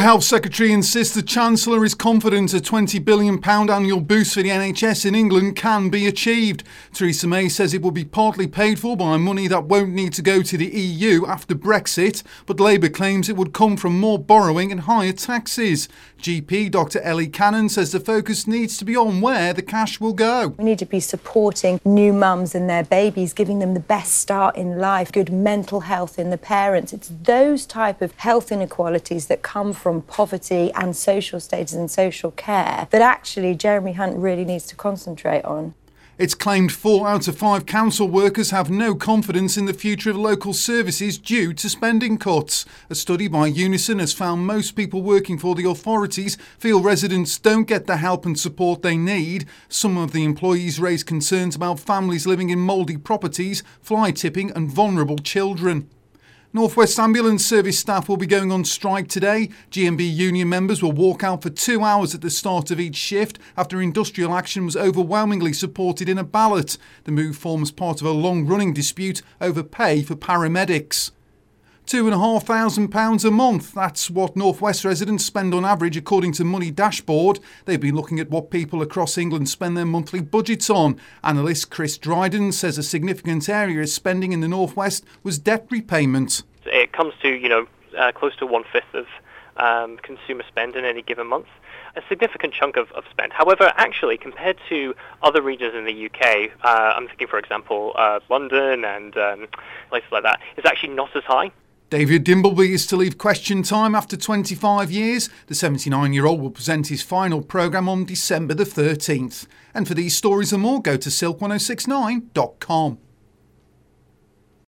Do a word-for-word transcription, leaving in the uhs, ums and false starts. The Health Secretary insists the Chancellor is confident a twenty billion pounds annual boost for the N H S in England can be achieved. Theresa May says it will be partly paid for by money that won't need to go to the E U after Brexit, but Labour claims it would come from more borrowing and higher taxes. G P Doctor Ellie Cannon says the focus needs to be on where the cash will go. We need to be supporting new mums and their babies, giving them the best start in life, good mental health in the parents. It's those type of health inequalities that come from poverty and social status and social care that actually Jeremy Hunt really needs to concentrate on. It's claimed four out of five council workers have no confidence in the future of local services due to spending cuts. A study by Unison has found most people working for the authorities feel residents don't get the help and support they need. Some of the employees raise concerns about families living in mouldy properties, fly tipping and vulnerable children. North West Ambulance Service staff will be going on strike today. G M B union members will walk out for two hours at the start of each shift after industrial action was overwhelmingly supported in a ballot. The move forms part of a long-running dispute over pay for paramedics. two thousand five hundred pounds a month, that's what North West residents spend on average according to Money Dashboard. They've been looking at what people across England spend their monthly budgets on. Analyst Chris Dryden says a significant area of spending in the North West was debt repayment. It comes to, you know, uh, close to one-fifth of um, consumer spend in any given month. A significant chunk of, of spend. However, actually, compared to other regions in the U K, uh, I'm thinking, for example, uh, London and um, places like that, it's actually not as high. David Dimbleby is to leave Question Time after twenty-five years. The seventy-nine-year-old will present his final programme on December the thirteenth. And for these stories and more, go to silk ten sixty-nine dot com.